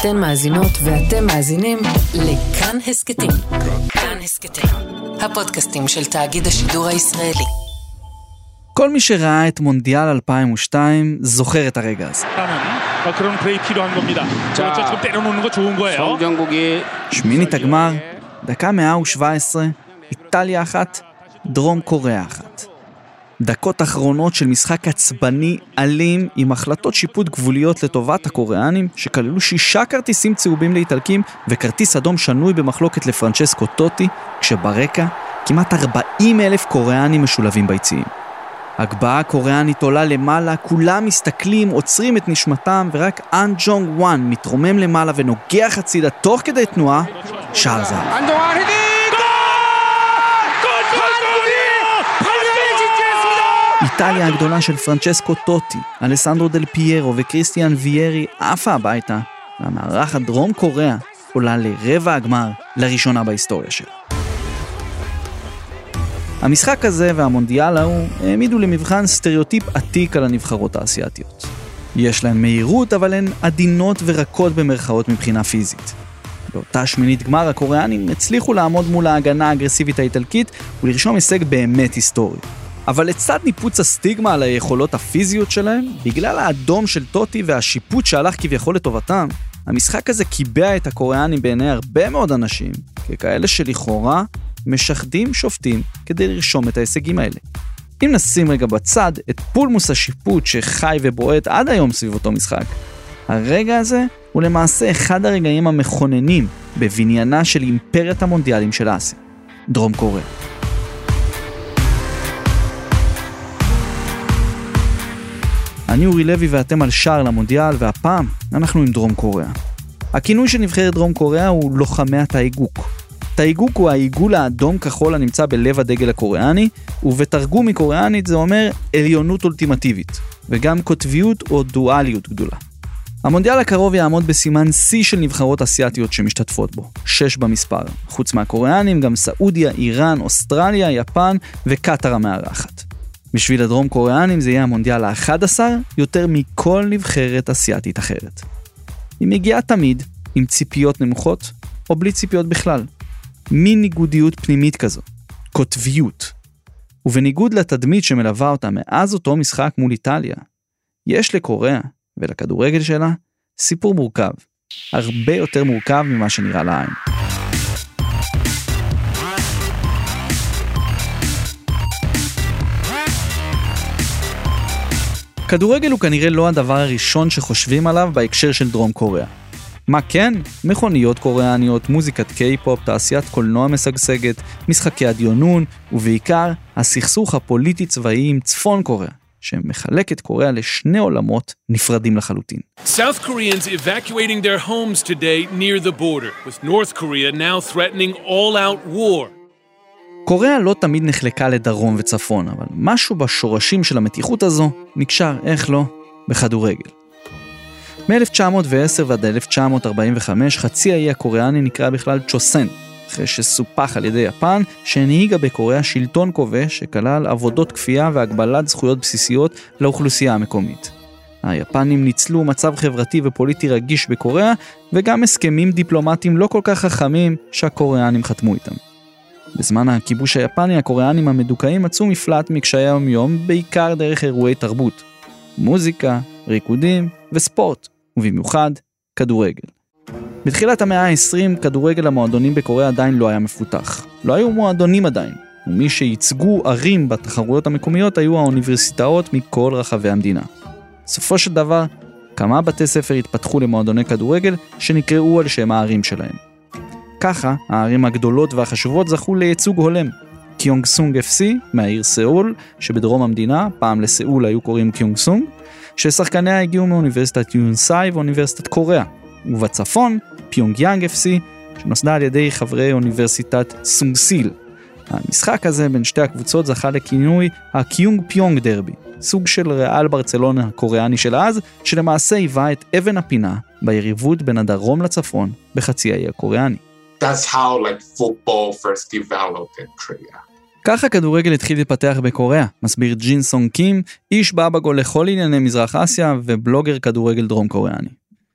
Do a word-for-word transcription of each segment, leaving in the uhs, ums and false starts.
אתן מאזינות ואתם מאזינים לכאן הסקטים. כאן הסקטים, הפודקאסטים של תאגיד השידור הישראלי. כל מי שראה את מונדיאל אלפיים ושתיים זוכר את הרגע הזה. 그런 플레이 필요한 겁니다. 저 지금 때려놓는 거 좋은 거예요. 정국이 שמינית הגמר, דקה מאה ושבע עשרה, איטליה אחת, דרום קוריאה אחת. דקות אחרונות של משחק עצבני אלים עם החלטות שיפוט גבוליות לטובת הקוריאנים, שכללו שישה כרטיסים צהובים לאיטלקים וכרטיס אדום שנוי במחלוקת לפרנצ'סקו טוטי, כשברקע כמעט ארבעים אלף קוריאנים משולבים ביציעים. הגבעה הקוריאנית עולה למעלה, כולם מסתכלים, עוצרים את נשמתם, ורק אן ג'ונג וואן מתרומם למעלה ונוגח הצידה תוך כדי תנועה, שער זהב. איטליה הגדולה של פרנצ'סקו טוטי, אלסנדרו דל פיירו וקריסטיאן ויירי עפה הביתה, והמארחת דרום קוריאה עולה לרבע הגמר לראשונה בהיסטוריה שלה. המשחק הזה והמונדיאל ההוא העמידו למבחן סטריאוטיפ עתיק על הנבחרות האסייתיות. יש להן מהירות, אבל הן עדינות ורקות במרכאות מבחינה פיזית. באותה שמינית גמר הקוריאנים הצליחו לעמוד מול ההגנה האגרסיבית האיטלקית ולרשום הישג באמת היסטורי. אבל לצד ניפוץ הסטיגמה על היכולות הפיזיות שלהם, בגלל האדום של טוטי והשיפוט שהלך כביכול לטובתם, המשחק הזה קיבע את הקוריאנים בעיני הרבה מאוד אנשים, ככאלה שלכאורה משחדים שופטים כדי לרשום את ההישגים האלה. אם נשים רגע בצד את פולמוס השיפוט שחי ובועט עד היום סביב אותו משחק, הרגע הזה הוא למעשה אחד הרגעים המכוננים בבניינה של אימפריית המונדיאלים של אסיה, דרום קוריאה. אני אורי לוי ואתם על שער למונדיאל, והפעם אנחנו עם דרום קוריאה. הכינוי שנבחרת דרום קוריאה הוא לוחמי התאיגוק. תאיגוק הוא העיגול האדום כחול הנמצא בלב הדגל הקוריאני, ובתרגום מקוריאנית זה אומר עליונות אולטימטיבית, וגם קוטביות או דואליות גדולה. המונדיאל הקרוב יעמוד בסימן C של נבחרות אסיאטיות שמשתתפות בו, שש במספר. חוץ מהקוריאנים גם סעודיה, איראן, אוסטרליה, יפן וקטר המארחת. בשביל הדרום קוריאנים זה יהיה המונדיאל ה-אחד עשר יותר מכל נבחרת אסיאטית אחרת. היא מגיעה תמיד עם ציפיות נמוכות או בלי ציפיות בכלל. מין ניגודיות פנימית כזו, קוטביות. ובניגוד לתדמית שמלווה אותה מאז אותו משחק מול איטליה, יש לקוריאה ולכדורגל שלה סיפור מורכב, הרבה יותר מורכב ממה שנראה לעין. כדורגל הוא כנראה לא הדבר הראשון שחושבים עליו בהקשר של דרום קוריאה. מה כן? מכוניות קוריאניות, מוזיקת קיי-פופ, תעשיית קולנוע משגשגת, משחקי הדיונון, ובעיקר הסכסוך הפוליטי-צבאי עם צפון קוריאה, שמחלק את קוריאה לשני עולמות נפרדים לחלוטין. South Koreans evacuating their homes today near the border, with North Korea now threatening all-out war. קוריאה לא תמיד נחלקה לדרום וצפון, אבל משהו בשורשים של המתיחות הזו נקשר, איך לא, בכדורגל. מ-אלף תשע מאות ועשר ועד אלף תשע מאות ארבעים וחמש חצי האי הקוריאני נקרא בכלל צ'וסן, אחרי שסופח על ידי יפן, שהנהיגה בקוריאה שלטון כובש שכלל עבודות כפייה והגבלת זכויות בסיסיות לאוכלוסייה המקומית. היפנים ניצלו מצב חברתי ופוליטי רגיש בקוריאה, וגם הסכמים דיפלומטיים לא כל כך חכמים שהקוריאנים חתמו איתם. בזמן הכיבוש היפני, הקוריאנים המדוכאים מצאו מפלט מקשיי יום יום, בעיקר דרך אירועי תרבות, מוזיקה, ריקודים וספורט, ובמיוחד כדורגל. בתחילת המאה ה-עשרים כדורגל המועדונים בקוריאה עדיין לא היה מפותח. לא היו מועדונים עדיין, ומי שייצגו ערים בתחרויות המקומיות היו האוניברסיטאות מכל רחבי המדינה. סופו של דבר, כמה בתי ספר התפתחו למועדוני כדורגל שנקראו על שם הערים שלהם. ככה, הערים הגדולות והחשובות זכו לייצוג הולם. קיונגסונג אף סי מהעיר סאול, שבדרום המדינה, פעם לסאול היו קוראים קיונגסונג, ששחקניה הגיעו מאוניברסיטת יונסאי ואוניברסיטת קוריאה, ובצפון, פיונגיאנג אף סי, שנוסדה על ידי חברי אוניברסיטת סונגסיל. המשחק הזה בין שתי הקבוצות זכה לכינוי הקיונג פיונג דרבי, סוג של ריאל ברצלונה הקוריאני של אז, שלמעשה היווה את אבן הפינה ביריבות בין הדרום לצפון בחצי האי הקוריאני. That's how like football first developed in Korea. ככה כדורגל התחיל להתפתח בקוריאה, מסביר ג'ין סונג קים, איש באבגו לכל ענייני מזרח אסיה ובלוגר כדורגל דרום קוריאני.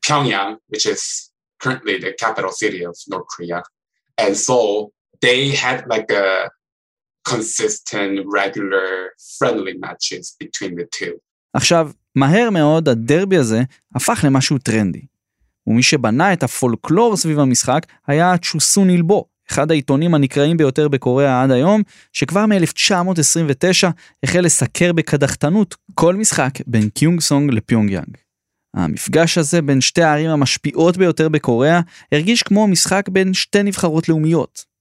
פיונגיאנג, which is currently the capital city of North Korea. And so they had like a consistent, regular, friendly matches between the two. עכשיו, מהר מאוד הדרבי הזה הפך למשהו טרנדי. ומי שבנה את הפולקלור סביב המשחק היה צ'וסון אילבו, אחד העיתונים הנקראים ביותר בקוריאה עד היום, שכבר מ-אלף תשע מאות עשרים ותשע החל לסקר בקדחתנות כל משחק בין קיונגסונג לפיונגיאנג. המפגש הזה בין שתי הערים המשפיעות ביותר בקוריאה הרגיש כמו משחק בין שתי נבחרות לאומיות.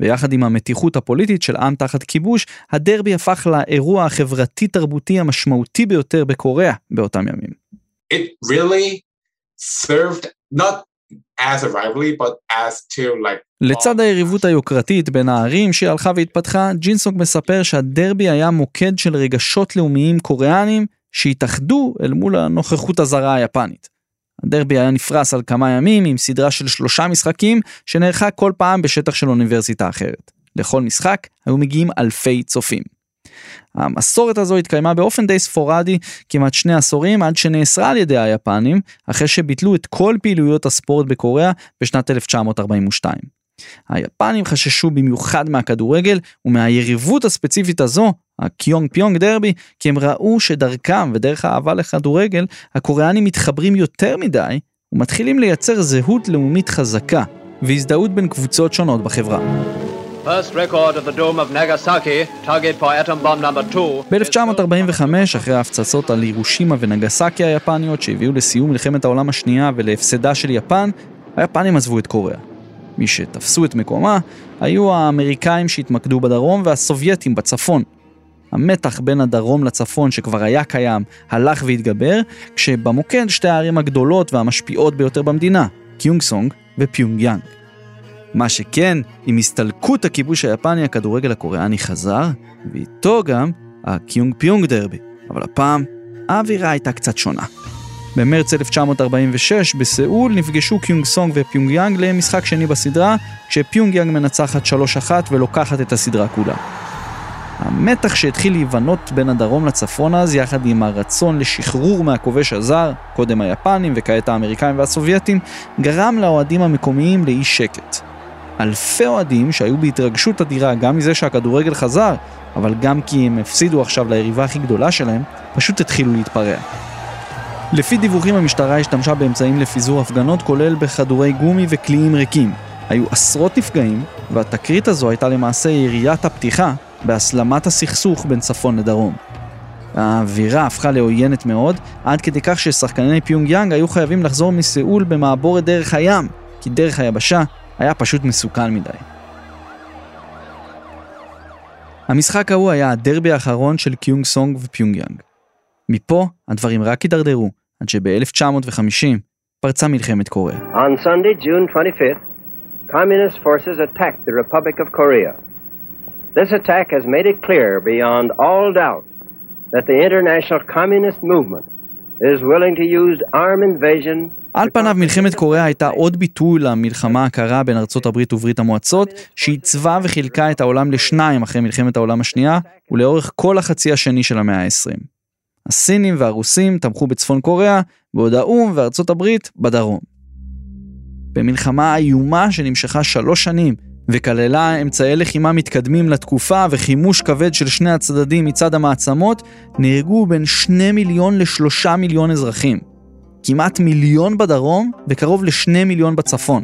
ויחד עם המתיחות הפוליטית של עם תחת כיבוש, הדרבי הפך לאירוע החברתי-תרבותי המשמעותי ביותר בקוריאה באותם ימים. It really served not as a rivalry, but as to like... לצד היריבות היוקרתית בין הערים שהלכה והתפתחה, ג'ינסוק מספר שהדרבי היה מוקד של רגשות לאומיים קוריאנים שהתאחדו אל מול הנוכחות הזרה היפנית. הדרבי היה נפרס על כמה ימים עם סדרה של שלושה משחקים שנערכה כל פעם בשטח של אוניברסיטה אחרת. לכל משחק היו מגיעים אלפי צופים. המסורת הזו התקיימה באופן די ספורדי כמעט שני עשורים עד שנאסרה על ידי היפנים, אחרי שביטלו את כל פעילויות הספורט בקוריאה בשנת אלף תשע מאות ארבעים ושתיים. היפנים חששו במיוחד מהכדורגל ומהיריבות הספציפית הזו, הקיונג פיונג דרבי, כי הם ראו שדרכם ודרך האהבה לכדורגל, הקוריאנים מתחברים יותר מדי ומתחילים לייצר זהות לאומית חזקה והזדהות בין קבוצות שונות בחברה. First record of the dome of Nagasaki, target for atom bomb number two. ב-אלף תשע מאות ארבעים וחמש, אחרי ההפצצות על הירושימה ונגסקי היפניות שהביאו לסיום מלחמת העולם השנייה ולהפסדה של יפן, היפנים עזבו את קוריאה. מי שתפסו את מקומה היו האמריקאים שהתמקדו בדרום והסובייטים בצפון. המתח בין הדרום לצפון שכבר היה קיים הלך והתגבר, כשבמוקד שתי הערים הגדולות והמשפיעות ביותר במדינה, קיונגסונג ופיונגיאנג. מה שכן, עם הסתלקות הכיבוש היפני, הכדורגל הקוריאני חזר, ואיתו גם הקיונג פיונג דרבי. אבל הפעם, האווירה הייתה קצת שונה. במרץ אלף תשע מאות ארבעים ושש, בסאול, נפגשו קיונגסונג ופיונגיאנג למשחק שני בסדרה, כשפיונגיאנג מנצחת שלוש אחת ולוקחת את הסדרה כולה. המתח שהתחיל להיבנות בין הדרום לצפון אז, יחד עם הרצון לשחרור מהכובש הזר, קודם היפנים וכעת האמריקאים והסובייטים, גרם לאוהדים המקומיים לאי שקט. אלפי אוהדים שהיו בהתרגשות אדירה גם מזה שהכדורגל חזר, אבל גם כי הם הפסידו עכשיו ליריבה הכי גדולה שלהם, פשוט התחילו להתפרע. לפי דיווחים, המשטרה השתמשה באמצעים לפיזור הפגנות, כולל בכדורי גומי וכליים ריקים. היו עשרות נפגעים, והתקרית הזו הייתה למעשה יריית הפתיחה בהסלמת הסכסוך בין צפון לדרום. האווירה הפכה לעוינת מאוד, עד כדי כך ששחקני פיונגיאנג היו חייבים לחזור מסאול במעבורת דרך הים, כי דרך היבשה היה פשוט מסוכן מדי. המשחק ההוא היה הדרבי האחרון של קיונגסונג ופיונגיאנג. מפה הדברים רק התדרדרו, עד שב-אלף תשע מאות וחמישים פרצה מלחמת קוריאה. On Sunday, June twenty-fifth, communist forces attacked the Republic of Korea. This attack has made it clear beyond all doubt that the international communist movement is willing to use armed invasion. על פניו מלחמת קוריאה הייתה עוד ביטוי למלחמה הקרה בין ארצות הברית וברית המועצות, שעיצבה וחילקה את העולם לשניים אחרי מלחמת העולם השנייה, ולאורך כל החצי השני של המאה ה-העשרים. הסינים והרוסים תמכו בצפון קוריאה, בעוד האום וארצות הברית בדרום. במלחמה האיומה שנמשכה שלוש שנים, וכללה אמצעי לחימה מתקדמים לתקופה וחימוש כבד של שני הצדדים מצד המעצמות, נהרגו בין שני מיליון לשלושה מיליון אזרחים. כמעט מיליון בדרום וקרוב לשני מיליון בצפון.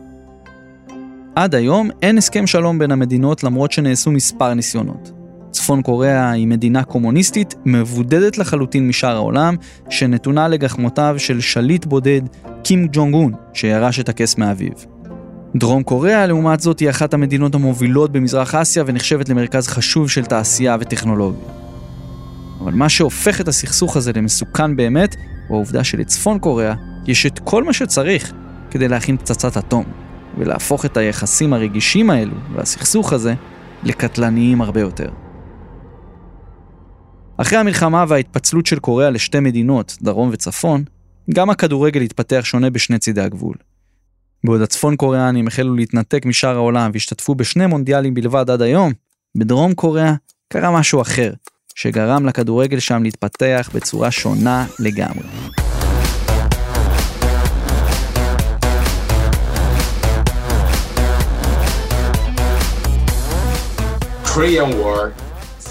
עד היום אין הסכם שלום בין המדינות, למרות שנעשו מספר ניסיונות. צפון קוריאה היא מדינה קומוניסטית, מבודדת לחלוטין משאר העולם, שנתונה לגחמותיו של שליט בודד קים ג'ונג און, שירש את הכס מאביו. דרום קוריאה, לעומת זאת, היא אחת המדינות המובילות במזרח אסיה ונחשבת למרכז חשוב של תעשייה וטכנולוגיה. אבל מה שהופך את הסכסוך הזה למסוכן באמת, הוא העובדה שלצפון קוריאה יש את כל מה שצריך כדי להכין פצצת אטום, ולהפוך את היחסים הרגישים האלו והסכסוך הזה לקטלניים הרבה יותר. אחרי המלחמה וההתפצלות של קוריאה לשתי מדינות, דרום וצפון, גם הכדורגל התפתח שונה בשני צידי הגבול. בעוד הצפון קוריאנים החלו להתנתק משאר העולם והשתתפו בשני מונדיאלים בלבד עד היום, בדרום קוריאה קרה משהו אחר, שגרם לכדורגל שם להתפתח בצורה שונה לגמרי. Korean War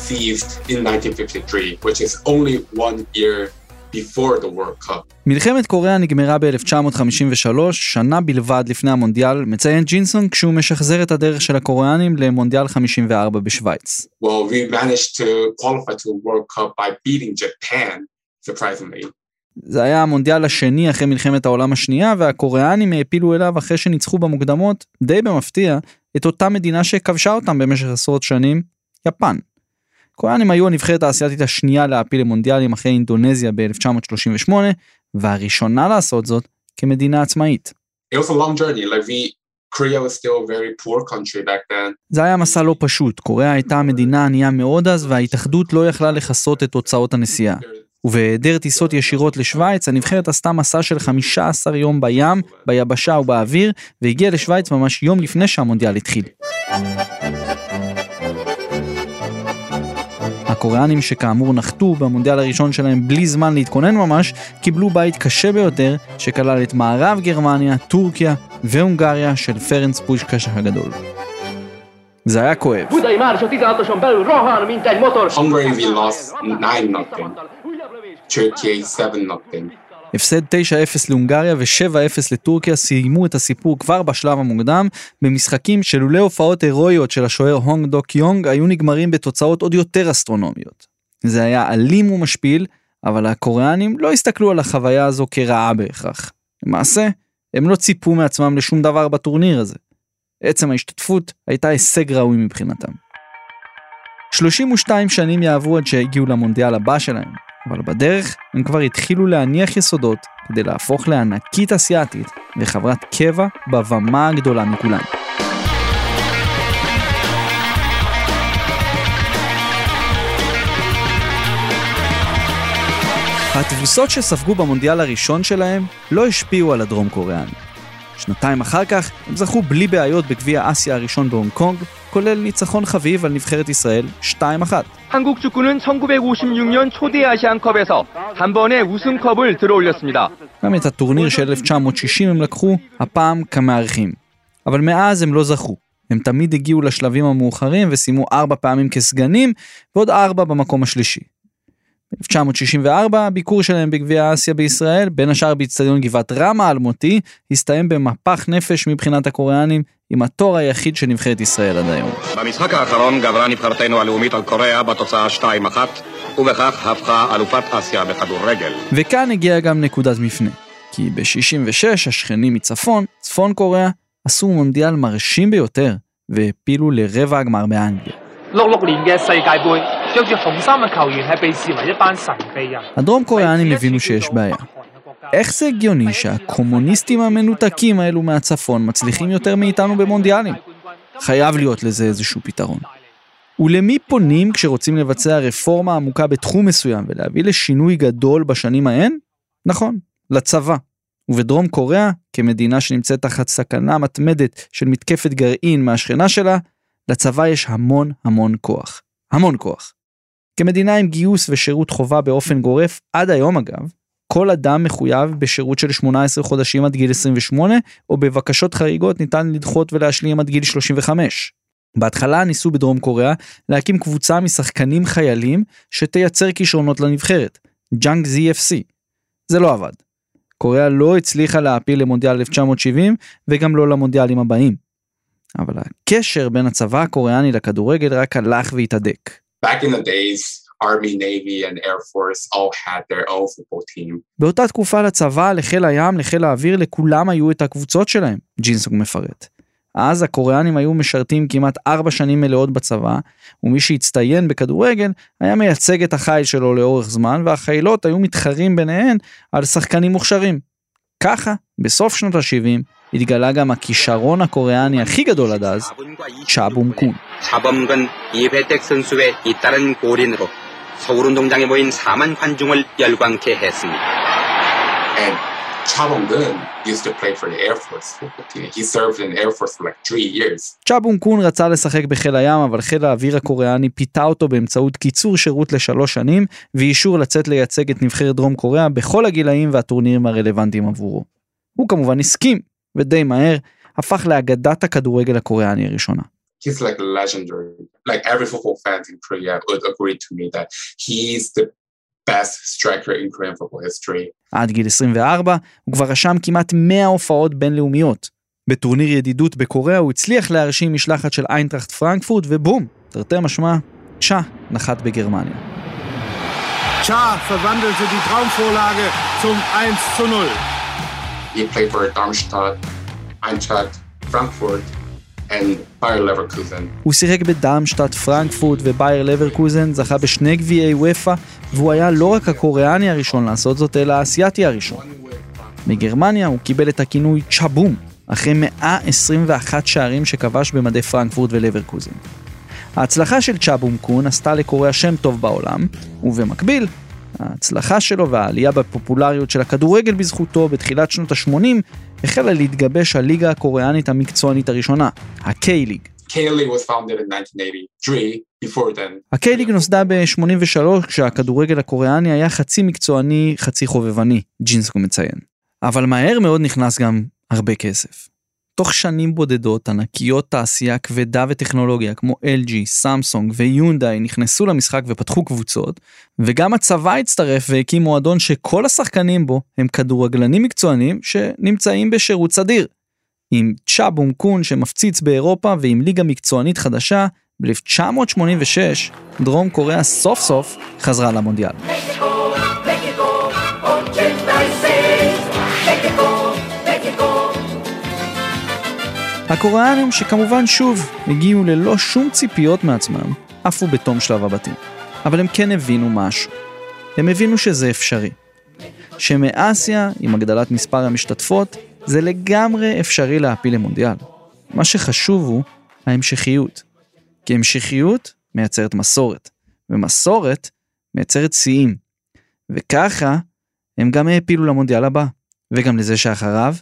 ceased in nineteen fifty-three, which is only one year before the World Cup. מלחמת קוריאה נגמרה ב-אלף תשע מאות חמישים ושלוש, שנה בלבד לפני המונדיאל, מציין ג'ינסון כשהוא משחזר את הדרך של הקוריאנים למונדיאל חמישים וארבע בשוויץ. Well, we managed to qualify to the World Cup by beating Japan, surprisingly. זה היה המונדיאל השני אחרי מלחמת העולם השנייה, והקוריאנים העפילו אליו אחרי שניצחו במוקדמות, די במפתיע, את אותה מדינה שכבשה אותם במשך עשרות שנים, יפן. קוריאנים היו הנבחרת האסייתית השנייה להעפיל למונדיאלים אחרי אינדונזיה ב-אלף תשע מאות שלושים ושמונה, והראשונה לעשות זאת כמדינה עצמאית. It was a long journey, like we, Korea was still a very poor country back then. זה היה מסע לא פשוט, קוריאה הייתה מדינה ענייה מאוד אז, וההתאחדות לא יכלה לחסות את הוצאות הנסיעה. ובהיעדר טיסות ישירות לשוויץ, הנבחרת עשתה מסע של חמישה עשר יום בים, ביבשה ובאוויר, והגיעה לשוויץ ממש יום לפני שהמונדיאל התחיל. הקוריאנים שכאמור נחתו במונדיאל הראשון שלהם בלי זמן להתכונן ממש, קיבלו בית קשה ביותר, שכלל את מערב גרמניה, טורקיה והונגריה של פרנץ פושקש הגדול. זה היה כואב. Hungary we lost nine nothing. Turkey seven nothing. הפסד תשע אפס להונגריה ו-שבע אפס לטורקיה סיימו את הסיפור כבר בשלב המוקדם, במשחקים שלולא הופעות הירואיות של השוער הונג דוק יונג היו נגמרים בתוצאות עוד יותר אסטרונומיות. זה היה אלים ומשפיל, אבל הקוריאנים לא הסתכלו על החוויה הזו כרעה בהכרח. למעשה, הם לא ציפו מעצמם לשום דבר בטורניר הזה. עצם ההשתתפות הייתה הישג ראוי מבחינתם. שלושים ושתיים שנים יעברו עד שהגיעו למונדיאל הבא שלהם, אבל בדרך הם כבר התחילו להניח יסודות כדי להפוך לענקית אסיאתית וחברת קבע בבמה הגדולה מכולן. התבוסות שספגו במונדיאל הראשון שלהם לא השפיעו על הדרום קוריאנים. שנתיים אחר כך הם זכו בלי בעיות בגביע אסיה הראשון בהונג קונג, כולל ניצחון חביב על נבחרת ישראל שתיים אחת. 한국 축구는 אלף תשע מאות חמישים ושש 년 초대 아시안컵에서 한 번에 우승컵을 들어올렸습니다. גם את הטורניר של אלף תשע מאות שישים הם לקחו, הפעם כמארחים. אבל מאז הם לא זכו. הם תמיד הגיעו לשלבים המאוחרים ושימו ארבע פעמים כסגנים, ועוד ארבע במקום השלישי. ב-אלף תשע מאות שישים וארבע, הביקור שלהם בגביע אסיה בישראל, בין השאר באצטדיון גבעת רמה אלמותי, הסתיים במפח נפש מבחינת הקוריאנים, עם התור היחיד שנבחרת ישראל עד היום. במשחק האחרון גברה נבחרתנו הלאומית על קוריאה בתוצאה שתיים אחת, ובכך הפכה אלופת אסיה בכדורגל. וכאן הגיעה גם נקודת מפנה, כי ב-שישים ושש השכנים מצפון, צפון קוריאה, עשו מונדיאל מרשים ביותר, והפילו לרבע הגמר באנגליה. הדרום קוריאנים הבינו שיש בעיה. איך זה הגיוני שהקומוניסטים המנותקים האלו מהצפון מצליחים יותר מאיתנו במונדיאלים? חייב להיות לזה איזשהו פתרון. ולמי פונים כשרוצים לבצע רפורמה עמוקה בתחום מסוים ולהביא לשינוי גדול בשנים ההן? נכון, לצבא. ובדרום קוריאה, כמדינה שנמצאת תחת סכנה מתמדת של מתקפת גרעין מהשכנה שלה, לצבא יש המון המון כוח. המון כוח. כמדינה עם גיוס ושירות חובה באופן גורף, עד היום אגב, כל אדם מחויב בשירות של שמונה עשרה חודשים עד גיל עשרים ושמונה, או בבקשות חריגות ניתן לדחות ולהשלים עד גיל שלושים וחמש. בהתחלה ניסו בדרום קוריאה להקים קבוצה משחקנים חיילים שתייצר כישרונות לנבחרת, ג'אנג זי אף סי. זה לא עבד. קוריאה לא הצליחה להעפיל למונדיאל אלף תשע מאות שבעים, וגם לא למונדיאלים הבאים. אבל הקשר בין הצבא הקוריאני לכדורגל רק הלך והתעדק. Back in the days, Army, Navy and Air Force all had their own football team. באותה תקופה לצבא, לחיל הים, לחיל האוויר, לכולם היו את הקבוצות שלהם, ג'ינסוק מפרט. אז הקוריאנים היו משרתים כמעט ארבע שנים מלאות בצבא, ומי שהצטיין בכדורגל היה מייצג את החיל שלו לאורך זמן, והחיילות היו מתחרים ביניהן על שחקנים מוכשרים. ככה, בסוף שנות ה-שבעים, התגלה גם הכישרון הקוריאני הכי גדול עד אז, צ'ה בום-קון. צ'ה בום-קון, 이회택 선수의 잇따른 골인으로 서울운동장에 모인 사만 관중을 열광케 했습니다. And Cha Bum-kun used to play for the Air Force football team. He served in the Air Force for like three years. צ'ה בום-קון רצה לשחק בחיל הים, אבל חיל האוויר הקוריאני פיתה אותו באמצעות קיצור שירות לשלוש שנים, ואישור לצאת לייצג את נבחרת דרום קוריאה בכל הגילאים והטורנירים הרלוונטיים עבורו. הוא כמובן הסכים. ודי מהר, הפך לאגדת הכדורגל הקוריאני הראשונה. he's like legendary. Like every football fan in Korea would agree to me that he's the best striker in Korean football history. עד גיל עשרים וארבע, הוא כבר רשם כמעט מאה הופעות בינלאומיות. בטורניר ידידות בקוריאה הוא הצליח להרשים משלחת של איינטראכט פרנקפורט, ובום, תרתי משמע, צ'ה נחת בגרמניה. צ'ה verwandelte die Traumvorlage zum eins zu null. He played for Darmstadt, Eintracht Frankfurt and Bayer Leverkusen. הוא שיחק בדרמשטאט, פרנקפורט ובייר לברקוזן, זכה בשני גביעי וופא, והוא היה לא רק הקוריאני הראשון לעשות זאת, אלא האסייתי הראשון. מגרמניה הוא קיבל את הכינוי צ'אבום, אחרי מאה עשרים ואחד שערים שכבש במדי פרנקפורט ולברקוזן. ההצלחה של צ'ה בום-קון עשתה לקוריאה שם טוב בעולם, ובמקביל, ההצלחה שלו והעלייה בפופולריות של הכדורגל בזכותו בתחילת שנות ה-שמונים, החלה להתגבש הליגה הקוריאנית המקצוענית הראשונה, ה-K League. K League was founded in nineteen eighty-three, before then. ה-K League נוסדה ב-שמונים ושלוש, כשהכדורגל הקוריאני היה חצי מקצועני, חצי חובבני, ג'ינסקו מציין. אבל מהר מאוד נכנס גם הרבה כסף. תוך שנים בודדות, ענקיות תעשייה כבדה וטכנולוגיה כמו אל ג'י, סמסונג ויונדאי נכנסו למשחק ופתחו קבוצות, וגם הצבא הצטרף והקים מועדון שכל השחקנים בו הם כדורגלנים מקצוענים שנמצאים בשירות סדיר. עם צ'ה בום-קון שמפציץ באירופה ועם ליגה מקצוענית חדשה, ב-תשע עשרה שמונים ושש דרום קוריאה סוף סוף חזרה למונדיאל. הקוריאנים שכמובן שוב הגיעו ללא שום ציפיות מעצמם, אפו בתום שלב הבתים. אבל הם כן הבינו משהו. הם הבינו שזה אפשרי. שמאסיה, עם הגדלת מספר המשתתפות, זה לגמרי אפשרי להפיל למונדיאל. מה שחשוב הוא ההמשכיות. כי המשכיות מייצרת מסורת, ומסורת מייצרת שיאים. וככה הם גם העפילו למונדיאל הבא, וגם לזה שאחריו,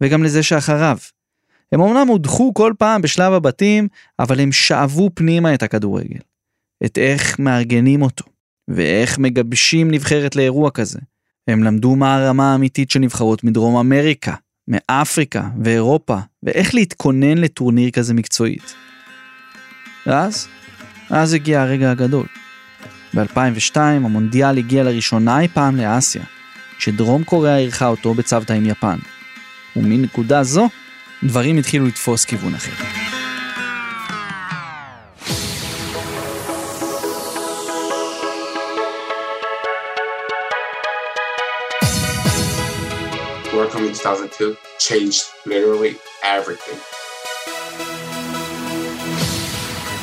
וגם לזה שאחריו. הם אומנם הודחו כל פעם בשלב הבתים, אבל הם שאבו פנימה את הכדורגל. את איך מארגנים אותו, ואיך מגבשים נבחרת לאירוע כזה. הם למדו מה הרמה האמיתית של נבחרות מדרום אמריקה, מאפריקה ואירופה, ואיך להתכונן לטורניר כזה מקצועית. ואז, אז הגיע הרגע הגדול. ב-אלפיים ושתיים המונדיאל הגיע לראשונה אי פעם לאסיה, שדרום קוריאה ערכה אותו בצוותא עם יפן. ומנקודה זו, דברים התחילו לתפוס כיוון אחר. World Cup two thousand two changed literally everything.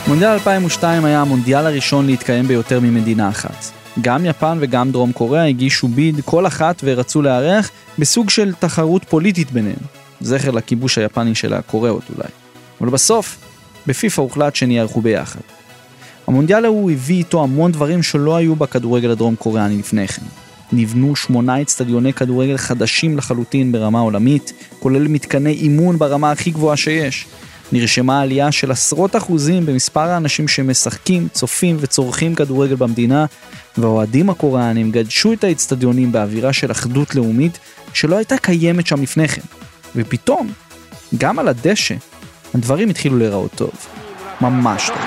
מונדיאל אלפיים ושתיים היה המונדיאל הראשון להתקיים ביותר ממדינה אחת. גם יפן וגם דרום קוריאה הגישו ביד כל אחת ורצו לארח בסוג של תחרות פוליטית ביניהם. זכר לכיבוש היפני של הקוריאות אולי. אבל בסוף, בפיפה הוחלט שנערכו ביחד. המונדיאל הוא הביא איתו המון דברים שלא היו בכדורגל הדרום קוריאני לפני כן. נבנו שמונה אצטדיוני כדורגל חדשים לחלוטין ברמה עולמית, כולל מתקני אימון ברמה הכי גבוהה שיש. נרשמה עלייה של עשרות אחוזים במספר האנשים שמשחקים, צופים וצורכים כדורגל במדינה, והאוהדים הקוריאנים גדשו את האצטדיונים באווירה של אחדות לאומית שלא הייתה קיימת שם לפני כן. ופתאום, גם על הדשא, הדברים התחילו להיראות טוב. ממש טוב.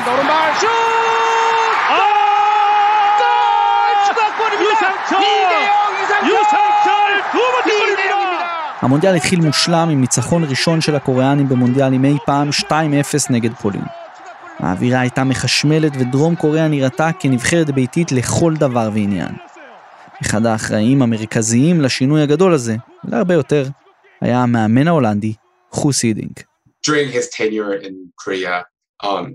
המונדיאל התחיל מושלם עם ניצחון ראשון של הקוריאנים במונדיאלים אי פעם שתיים אפס נגד פולין. האווירה הייתה מחשמלת ודרום קוריאה נראתה כנבחרת ביתית לכל דבר ועניין. אחד האחראים המרכזיים לשינוי הגדול הזה, להרבה יותר, היה המאמן ההולנדי, חוס הידינק. During his tenure in Korea, um,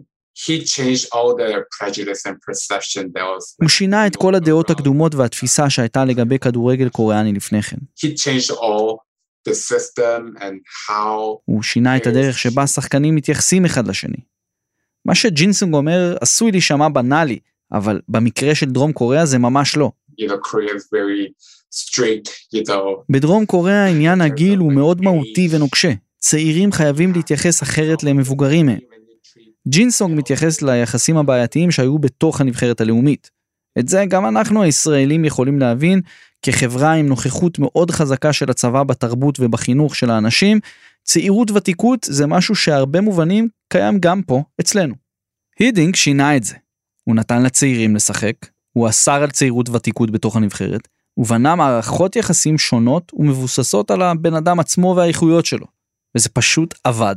he changed all the prejudice and perception that was... הוא שינה את כל הדעות הקדומות והתפיסה שהייתה לגבי כדורגל קוריאני לפני כן. He changed all the system and how... הוא שינה את הדרך שבה שחקנים מתייחסים אחד לשני. מה שג'ינסונג אומר עשוי להישמע בנאלי, אבל במקרה של דרום קוריאה זה ממש לא. You know, Korea is very... בדרום קוריאה העניין הגיל הוא מאוד מהותי ונוקשה. צעירים חייבים להתייחס אחרת למבוגרים מהם. ג'ינסונג מתייחס ליחסים הבעייתיים שהיו בתוך הנבחרת הלאומית. את זה גם אנחנו הישראלים יכולים להבין, כחברה עם נוכחות מאוד חזקה של הצבא בתרבות ובחינוך של האנשים, צעירות ותיקות זה משהו שהרבה מובנים קיים גם פה, אצלנו. הידינק שינה את זה. הוא נתן לצעירים לשחק, הוא אסר על צעירות ותיקות בתוך הנבחרת, ובנה מערכות יחסים שונות ומבוססות על הבן אדם עצמו והאיכויות שלו. וזה פשוט עבד.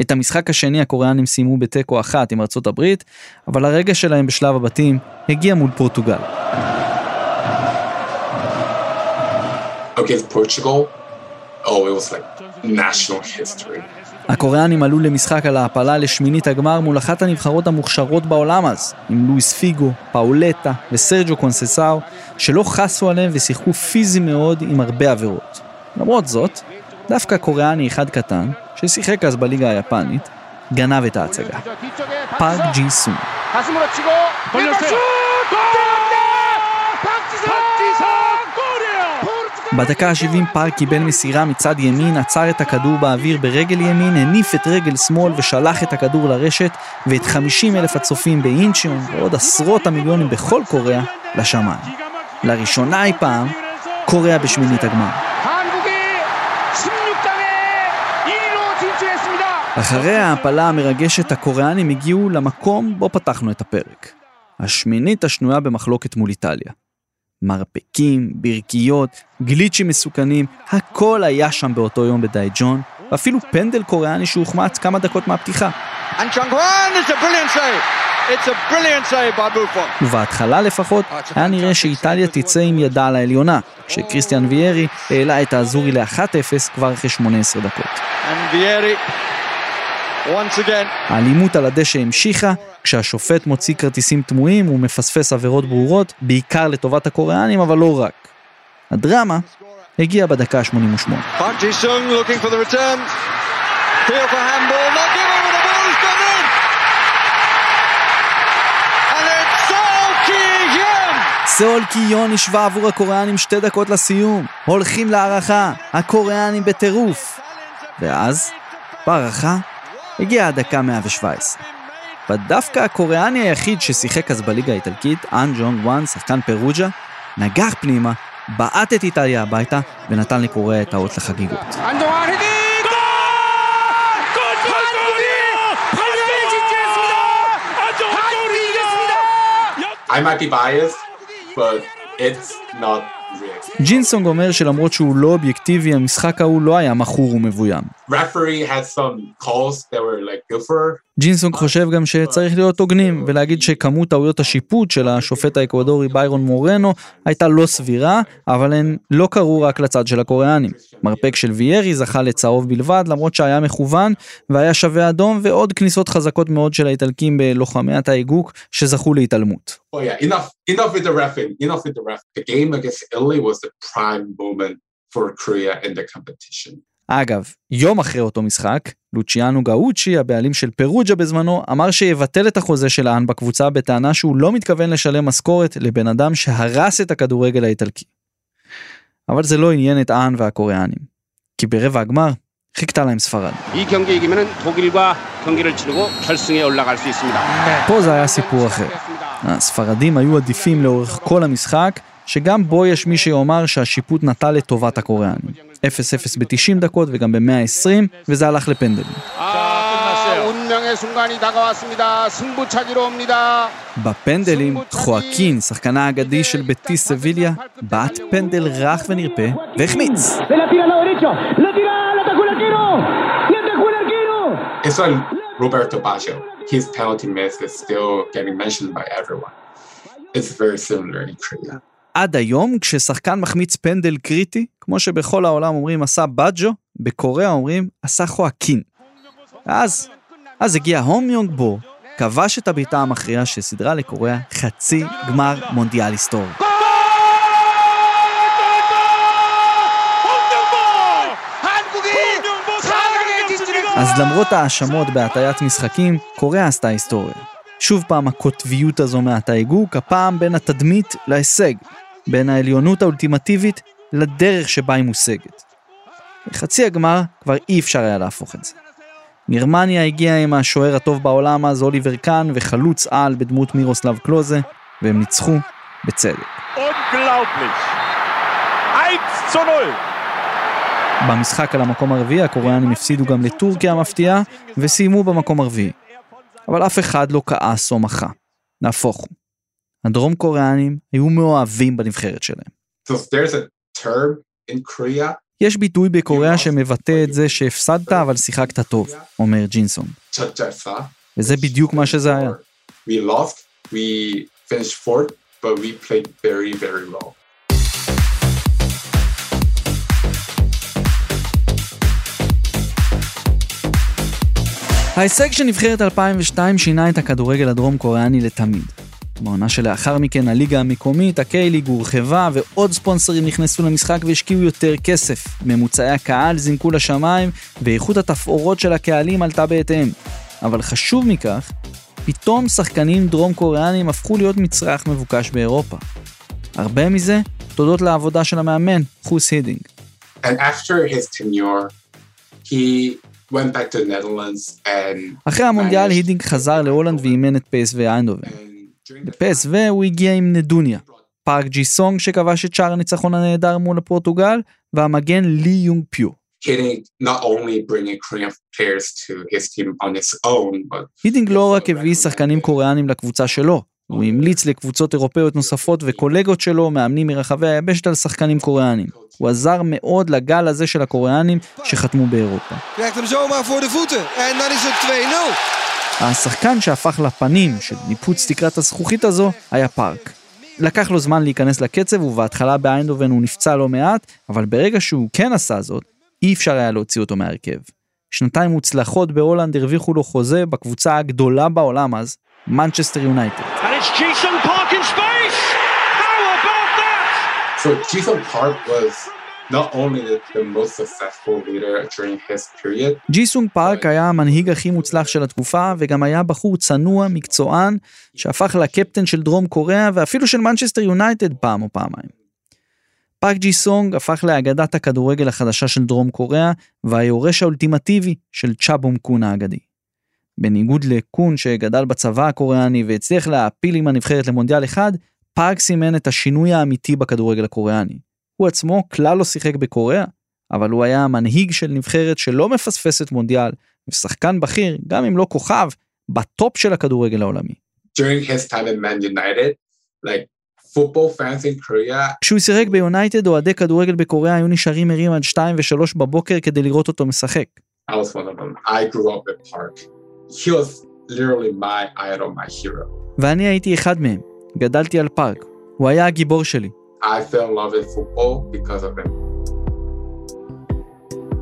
את המשחק השני הקוריאנים סיימו בטקו אחת עם ארצות הברית, אבל הרגע שלהם בשלב הבתים הגיע מול פורטוגל. Against Portugal, oh, it was like national history. הקוריאנים עלו למשחק על ההפלה לשמינית הגמר מול אחת הנבחרות המוכשרות בעולם אז, עם לואיס פיגו, פאולטה וסרג'ו קונססאו, שלא חסו עליהם ושיחקו פיזי מאוד עם הרבה עבירות. למרות זאת, דווקא קוריאני אחד קטן, ששיחק אז בליגה היפנית, גנב את ההצגה. פארק ג'י סונג. בדקה ה-שבעים פארק קיבל מסירה מצד ימין, עצר את הכדור באוויר ברגל ימין, הניף את רגל שמאל ושלח את הכדור לרשת, ואת חמישים אלף הצופים באינצ'יון ועוד עשרות המיליונים בכל קוריאה לשמיים. לראשונה אי פעם, קוריאה בשמינית הגמר. אחרי ההפלה המרגשת, הקוריאנים הגיעו למקום בו פתחנו את הפרק. השמינית השנויה במחלוקת מול איטליה. מרפקים, ברכיות, גליצ'ים מסוכנים, הכל היה שם באותו יום בדייג'ון, ואפילו פנדל קוריאני שהוחמץ כמה דקות מהפתיחה. ובהתחלה לפחות היה נראה שאיטליה תצא עם ידה על העליונה, כשקריסטיאן ויירי העלה את האזורי ל-אחת אפס כבר אחרי שמונה עשרה דקות. האלימות על הדשא המשיכה, כשהשופט מוציא כרטיסים תמוהים ומפספס עבירות ברורות, בעיקר לטובת הקוריאנים, אבל לא רק. הדרמה הגיעה בדקה ה-שמונים ושמונה. Park Ji-sung looking for the return. Here for handball. Not given when the ball has gone in. And it's Seol Ki-yeon. Seol Ki-yeon השווה עבור הקוריאנים שתי דקות לסיום. הולכים להערכה. הקוריאנים בטירוף. ואז, בהערכה, הגיעה הדקה מאה ושבע עשרה. ודווקא הקוריאני היחיד ששיחק אז בליגה האיטלקית, אן ג'ונג וואן, שחקן פירוג'ה, נגח פנימה, בעט את איטליה הביתה, ונתן לקוריאה את האות לחגיגות. I might be biased, but it's not real. ג'ינסונג אומר שלמרות שהוא לא אובייקטיבי, המשחק ההוא לא היה מכור ומבוים. Referee had some calls that were like good for. ג'ינסונג חושב גם שצריך להיות הוגנים ולהגיד שכמות טעויות השיפוט של השופט האקוודורי ביירון מורנו הייתה לא סבירה, אבל הן לא קרו רק לצד של הקוריאנים. מרפק של ויירי זכה לצהוב בלבד, למרות שהיה מכוון והיה שווה אדום, ועוד כניסות חזקות מאוד של האיטלקים בלוחמי התאיגוק שזכו להתעלמות. Oh yeah, enough, enough with the referee, enough with the referee. The game against Italy was the prime moment for Korea in the competition. אגב, יום אחרי אותו משחק, לוציאנו גאוצ'י, הבעלים של פירוג'ה בזמנו, אמר שיבטל את החוזה של האן בקבוצה בטענה שהוא לא מתכוון לשלם משכורת לבן אדם שהרס את הכדורגל האיטלקי. אבל זה לא עניין את האן והקוריאנים, כי ברבע הגמר חיכתה להם ספרד. פה זה היה סיפור אחר. הספרדים היו עדיפים לאורך כל המשחק, שגם בו יש מי שיאמר שהשיפוט נטל לטובת הקוריאנים. אפס אפס ב-תשעים דקות וגם ב-מאה ועשרים, וזה הלך לפנדלים. בפנדלים, חואקין, שחקן האגדי של בטיס סביליה, בעט פנדל רך ונרפה והחמיץ. It's like Roberto Baggio. His penalty miss is still getting mentioned by everyone. It's very similar in Korea. עד היום, כששחקן מחמיץ פנדל קריטי, כמו שבכל העולם אומרים עשה בג'ו, בקוריאה אומרים עשה חואקין. אז, אז הגיע הום יונג בו, כבש את הבעיטה המכריעה שסדרה לקוריאה חצי גמר מונדיאל היסטורי. אז למרות האשמות בהטיית משחקים, קוריאה עשתה היסטוריה. שוב פעם הקוטביות הזו מהתאיגוק, הפעם בין התדמית להישג, בין העליונות האולטימטיבית לדרך שבה היא מושגת. בחצי הגמר כבר אי אפשר היה להפוך את זה. גרמניה הגיעה עם השוער הטוב בעולם אז, אוליבר קאן, וחלוץ על בדמות מירוסלב קלוזה, והם ניצחו בצדק. במשחק על המקום הרביעי, הקוריאנים הפסידו גם לטורקיה המפתיעה, וסיימו במקום הרביעי. אבל אף אחד לא כעס או מחה. נהפוך. הדרום קוריאנים היו מאוהבים בנבחרת שלהם. So there's a term in Korea. יש ביטוי בקוריאה שמבטא את זה שהפסדת אבל שיחקת טוב, אומר ג'ינסון. וזה בדיוק מה שזה היה. We lost, we finished fourth, but we played very, very well. ההישג שנבחרת אלפיים ושתיים שינה את הכדורגל הדרום קוריאני לתמיד. בעונה שלאחר מכן הליגה המקומית, ה-K League הורחבה ועוד ספונסרים נכנסו למשחק והשקיעו יותר כסף. ממוצעי הקהל זינקו לשמיים ואיכות התפאורות של הקהלים עלתה בהתאם. אבל חשוב מכך, פתאום שחקנים דרום קוריאנים הפכו להיות מצרך מבוקש באירופה. הרבה מזה תודות לעבודה של המאמן, חוס הידינג. And after his tenure, he went back to the Netherlands and... אחרי המונדיאל הידינג חזר להולנד ואימן את פי אס וי איינדהובן. ב-פי אס וי הוא הגיע עם נדוניה, פארק ג'י סונג שכבש את שער הניצחון הנהדר מול הפורטוגל, והמגן לי יונג פיו. הידינג לא רק הביא שחקנים קוריאנים לקבוצה שלו, הוא המליץ לקבוצות אירופאיות נוספות וקולגות שלו, מאמנים מרחבי היבשת על שחקנים קוריאנים. הוא עזר מאוד לגל הזה של הקוריאנים שחתמו באירופה. השחקן שהפך לפנים של ניפוץ תקרת הזכוכית הזו היה פארק. לקח לו זמן להיכנס לקצב, ובהתחלה באיינדהובן הוא נפצע לא מעט, אבל ברגע שהוא כן עשה זאת, אי אפשר היה להוציא אותו מהרכב. שנתיים מוצלחות בהולנד הרוויחו לו חוזה בקבוצה הגדולה בעולם אז, מנצ'סטר יונייטד. So Ji-sung Park was not only the, the most successful leader during his period. Ji-sung Park היה המנהיג הכי מוצלח של התקופה, וגם היה בחור צנוע, מקצוען, שהפך לקפטן של דרום קוריאה, ואפילו של מנצ'סטר יונייטד פעם או פעמיים. פארק ג'י סונג הפך לאגדת הכדורגל החדשה של דרום קוריאה, והיורש האולטימטיבי של צ'ה בום-קון האגדי. בניגוד לקון שגדל בצבא הקוריאני והצליח להעפיל עם הנבחרת למונדיאל אחד, פארק סימן את השינוי האמיתי בכדורגל הקוריאני. הוא עצמו כלל לא שיחק בקוריאה, אבל הוא היה המנהיג של נבחרת שלא מפספסת מונדיאל, ושחקן בכיר, גם אם לא כוכב, בטופ של הכדורגל העולמי. During his time in Man United, like football fans in Korea. כשהוא שיחק ביונייטד, אוהדי כדורגל בקוריאה היו נשארים ערים עד שתיים ושלוש בבוקר כדי לראות אותו משחק. I was one of them. I grew up in Park. He was literally my idol, my hero. ואני הייתי אחד מהם. גדלתי על פארק. הוא היה הגיבור שלי. I fell in love with football because of him.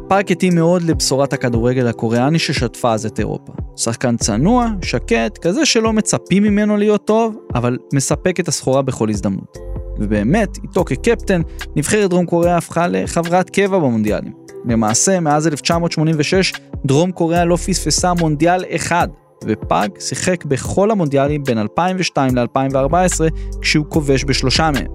פארק התאים מאוד לבשורת הכדורגל הקוריאני ששטפה אז את אירופה. שחקן צנוע, שקט, כזה שלא מצפים ממנו להיות טוב, אבל מספק את הסחורה בכל הזדמנות. ובאמת, איתו כקפטן, נבחרת דרום קוריאה הפכה לחברת קבע במונדיאלים. למעשה, מאז אלף תשע מאות שמונים ושש, דרום קוריאה לא פספסה מונדיאל אחד, ופארק שיחק בכל המונדיאלים בין אלפיים ושתיים ל-אלפיים וארבע עשרה, כשהוא כובש בשלושה מהם.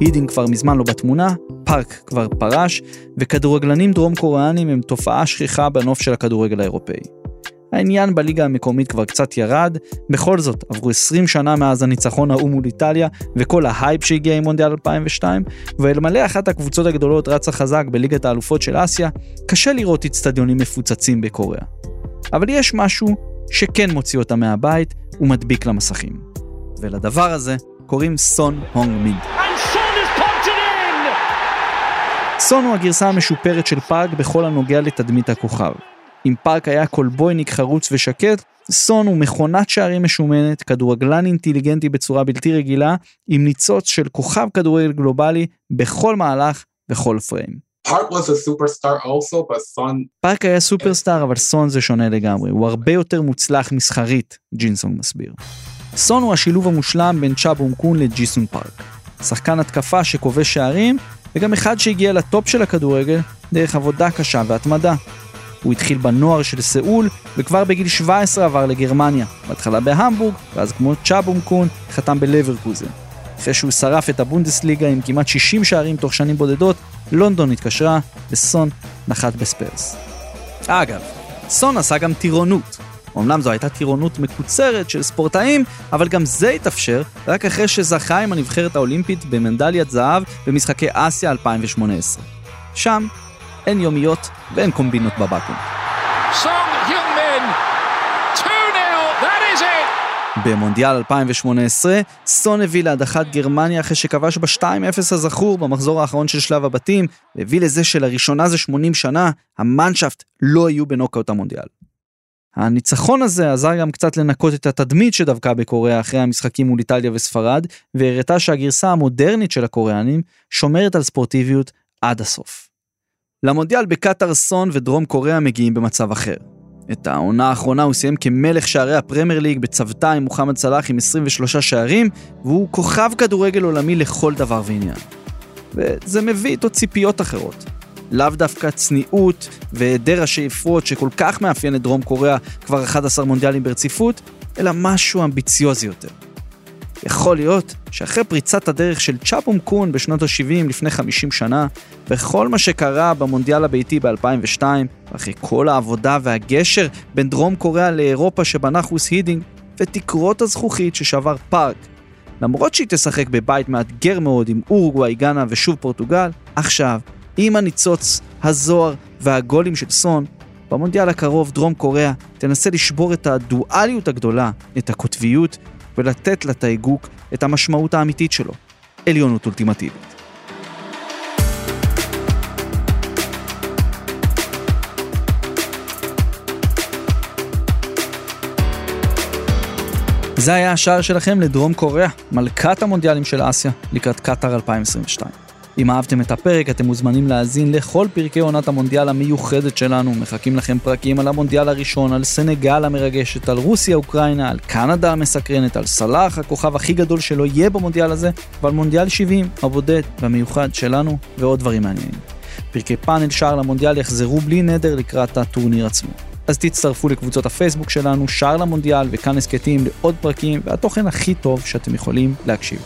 הידינג כבר מזמן לא בתמונה, פארק כבר פרש, וכדורגלנים דרום קוריאנים הם תופעה שכיחה בנוף של הכדורגל האירופאי. העניין בליגה המקומית כבר קצת ירד, בכל זאת עברו עשרים שנה מאז הניצחון האום מול איטליה, וכל ההייפ שהגיע עם מונדיאל אלפיים ושתיים, ואלמלא אחת הקבוצות הגדולות רצה חזק בליגת האלופות של אסיה, קשה לראות אצטדיונים מפוצצים בקוריאה. אבל יש משהו שכן מוציא אותה מהבית ומדביק למסכים. ולדבר הזה קוראים סון הונג מין. סון הוא הגרסה המשופרת של פארק בכל הנוגע לתדמית הכוכב. אם פארק היה קולבויניק חרוץ ושקט, סון הוא מכונת שערים משומנת, כדורגלן אינטליגנטי בצורה בלתי רגילה, עם ניצוץ של כוכב כדורגל גלובלי בכל מהלך וכל פריים. פארק היה סופרסטאר, אבל סון זה שונה לגמרי, הוא הרבה יותר מוצלח מסחרית, ג'ינסון מסביר. סון הוא השילוב המושלם בין צ'ה בום-קון לג'יסון פארק. שחקן התקפה שכובש שערים, וגם אחד שהגיע לטופ של הכדורגל דרך עבודה קשה והתמדה. הוא התחיל בנוער של סאול, וכבר בגיל שבע עשרה עבר לגרמניה, בהתחלה בהמבורג, ואז כמו צ'ה בום-קון, חתם בלברקוזן. אחרי שהוא שרף את הבונדסליגה עם כמעט שישים שערים תוך שנים בודדות, לונדון התקשרה, וסון נחת בספרס. אגב, סון עשה גם טירונות. אמנם זו הייתה טירונות מקוצרת של ספורטאים, אבל גם זה התאפשר רק אחרי שזכה עם הנבחרת האולימפית במדליית זהב במשחקי אסיה אלפיים שמונה עשרה. שם אין יומיות ואין קומבינות בבקו"ם. Son Heung-min, two nil, that is it! במונדיאל אלפיים שמונה עשרה, סון הביא להדחת גרמניה אחרי שכבש ב-שתיים אפס הזכור במחזור האחרון של שלב הבתים, והביא לזה שלראשונה זה שמונים שנה, המנשפט לא היו בנוקאוט המונדיאל. הניצחון הזה עזר גם קצת לנקות את התדמית שדווקא בקוריאה אחרי המשחקים מול איטליה וספרד, והראתה שהגרסה המודרנית של הקוריאנים שומרת על ספורטיביות עד הסוף. למונדיאל בקטר סון ודרום קוריאה מגיעים במצב אחר. את העונה האחרונה הוא סיים כמלך שערי הפרמייר ליג בצוותה עם מוחמד סלאח עם עשרים ושלושה שערים, והוא כוכב כדורגל עולמי לכל דבר ועניין. וזה מביא איתו ציפיות אחרות. לאו דווקא צניעות והיעדר השאיפות שכל כך מאפיין את דרום קוריאה כבר אחד עשר מונדיאלים ברציפות, אלא משהו אמביציוזי יותר. יכול להיות שאחרי פריצת הדרך של צ'ה בום-קון בשנות ה-שבעים לפני חמישים שנה, וכל מה שקרה במונדיאל הביתי ב-אלפיים ושתיים, אחרי כל העבודה והגשר בין דרום קוריאה לאירופה שבנה חוס הידינק, ותקרות הזכוכית ששבר פארק, למרות שהיא תשחק בבית מאתגר מאוד עם אורוגוואי, גאנה ושוב פורטוגל, עכשיו עם הניצוץ, הזוהר והגולים של סון, במונדיאל הקרוב דרום קוריאה תנסה לשבור את הדואליות הגדולה, את הקוטביות, ולתת לתאיגוק את המשמעות האמיתית שלו, עליונות אולטימטיבית. זה היה השער שלכם לדרום קוריאה, מלכת המונדיאלים של אסיה, לקראת קטר אלפיים עשרים ושתיים. אם אהבתם את הפרק, אתם מוזמנים להאזין לכל פרקי עונת המונדיאל המיוחדת שלנו. מחכים לכם פרקים על המונדיאל הראשון, על סנגל המרגשת, על רוסיה, אוקראינה, על קנדה המסקרנת, על סלאח, הכוכב הכי גדול שלא יהיה במונדיאל הזה, ועל מונדיאל שבעים, הבודד והמיוחד שלנו, ועוד דברים מעניינים. פרקי פאנל שער למונדיאל יחזרו בלי נדר לקראת הטורניר עצמו. אז תצטרפו לקבוצות הפייסבוק שלנו, שער למונדיאל, וכאן הסקטים לעוד פרקים, והתוכן הכי טוב שאתם יכולים להקשיב.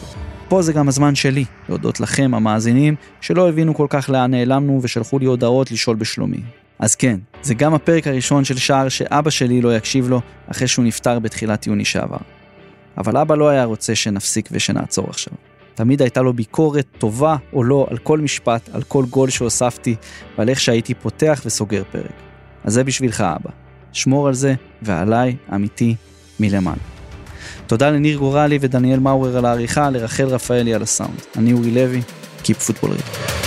פה זה גם הזמן שלי, להודות לכם המאזינים, שלא הבינו כל כך לאן נעלמנו ושלחו לי הודעות לשאול בשלומי. אז כן, זה גם הפרק הראשון של שער שאבא שלי לא יקשיב לו אחרי שהוא נפטר בתחילת יוני שעבר. אבל אבא לא היה רוצה שנפסיק ושנעצור עכשיו. תמיד הייתה לו ביקורת טובה או לא על כל משפט, על כל גול שהוספתי, ועל איך שהייתי פותח וסוגר פרק. אז זה בשבילך אבא. שמור על זה ועליי אמיתי מלמעלה. תודה לניר גורלי ודניאל מאורר על העריכה, לרחל רפאלי על הסאונד. אני אורי לוי, Keep Football Real.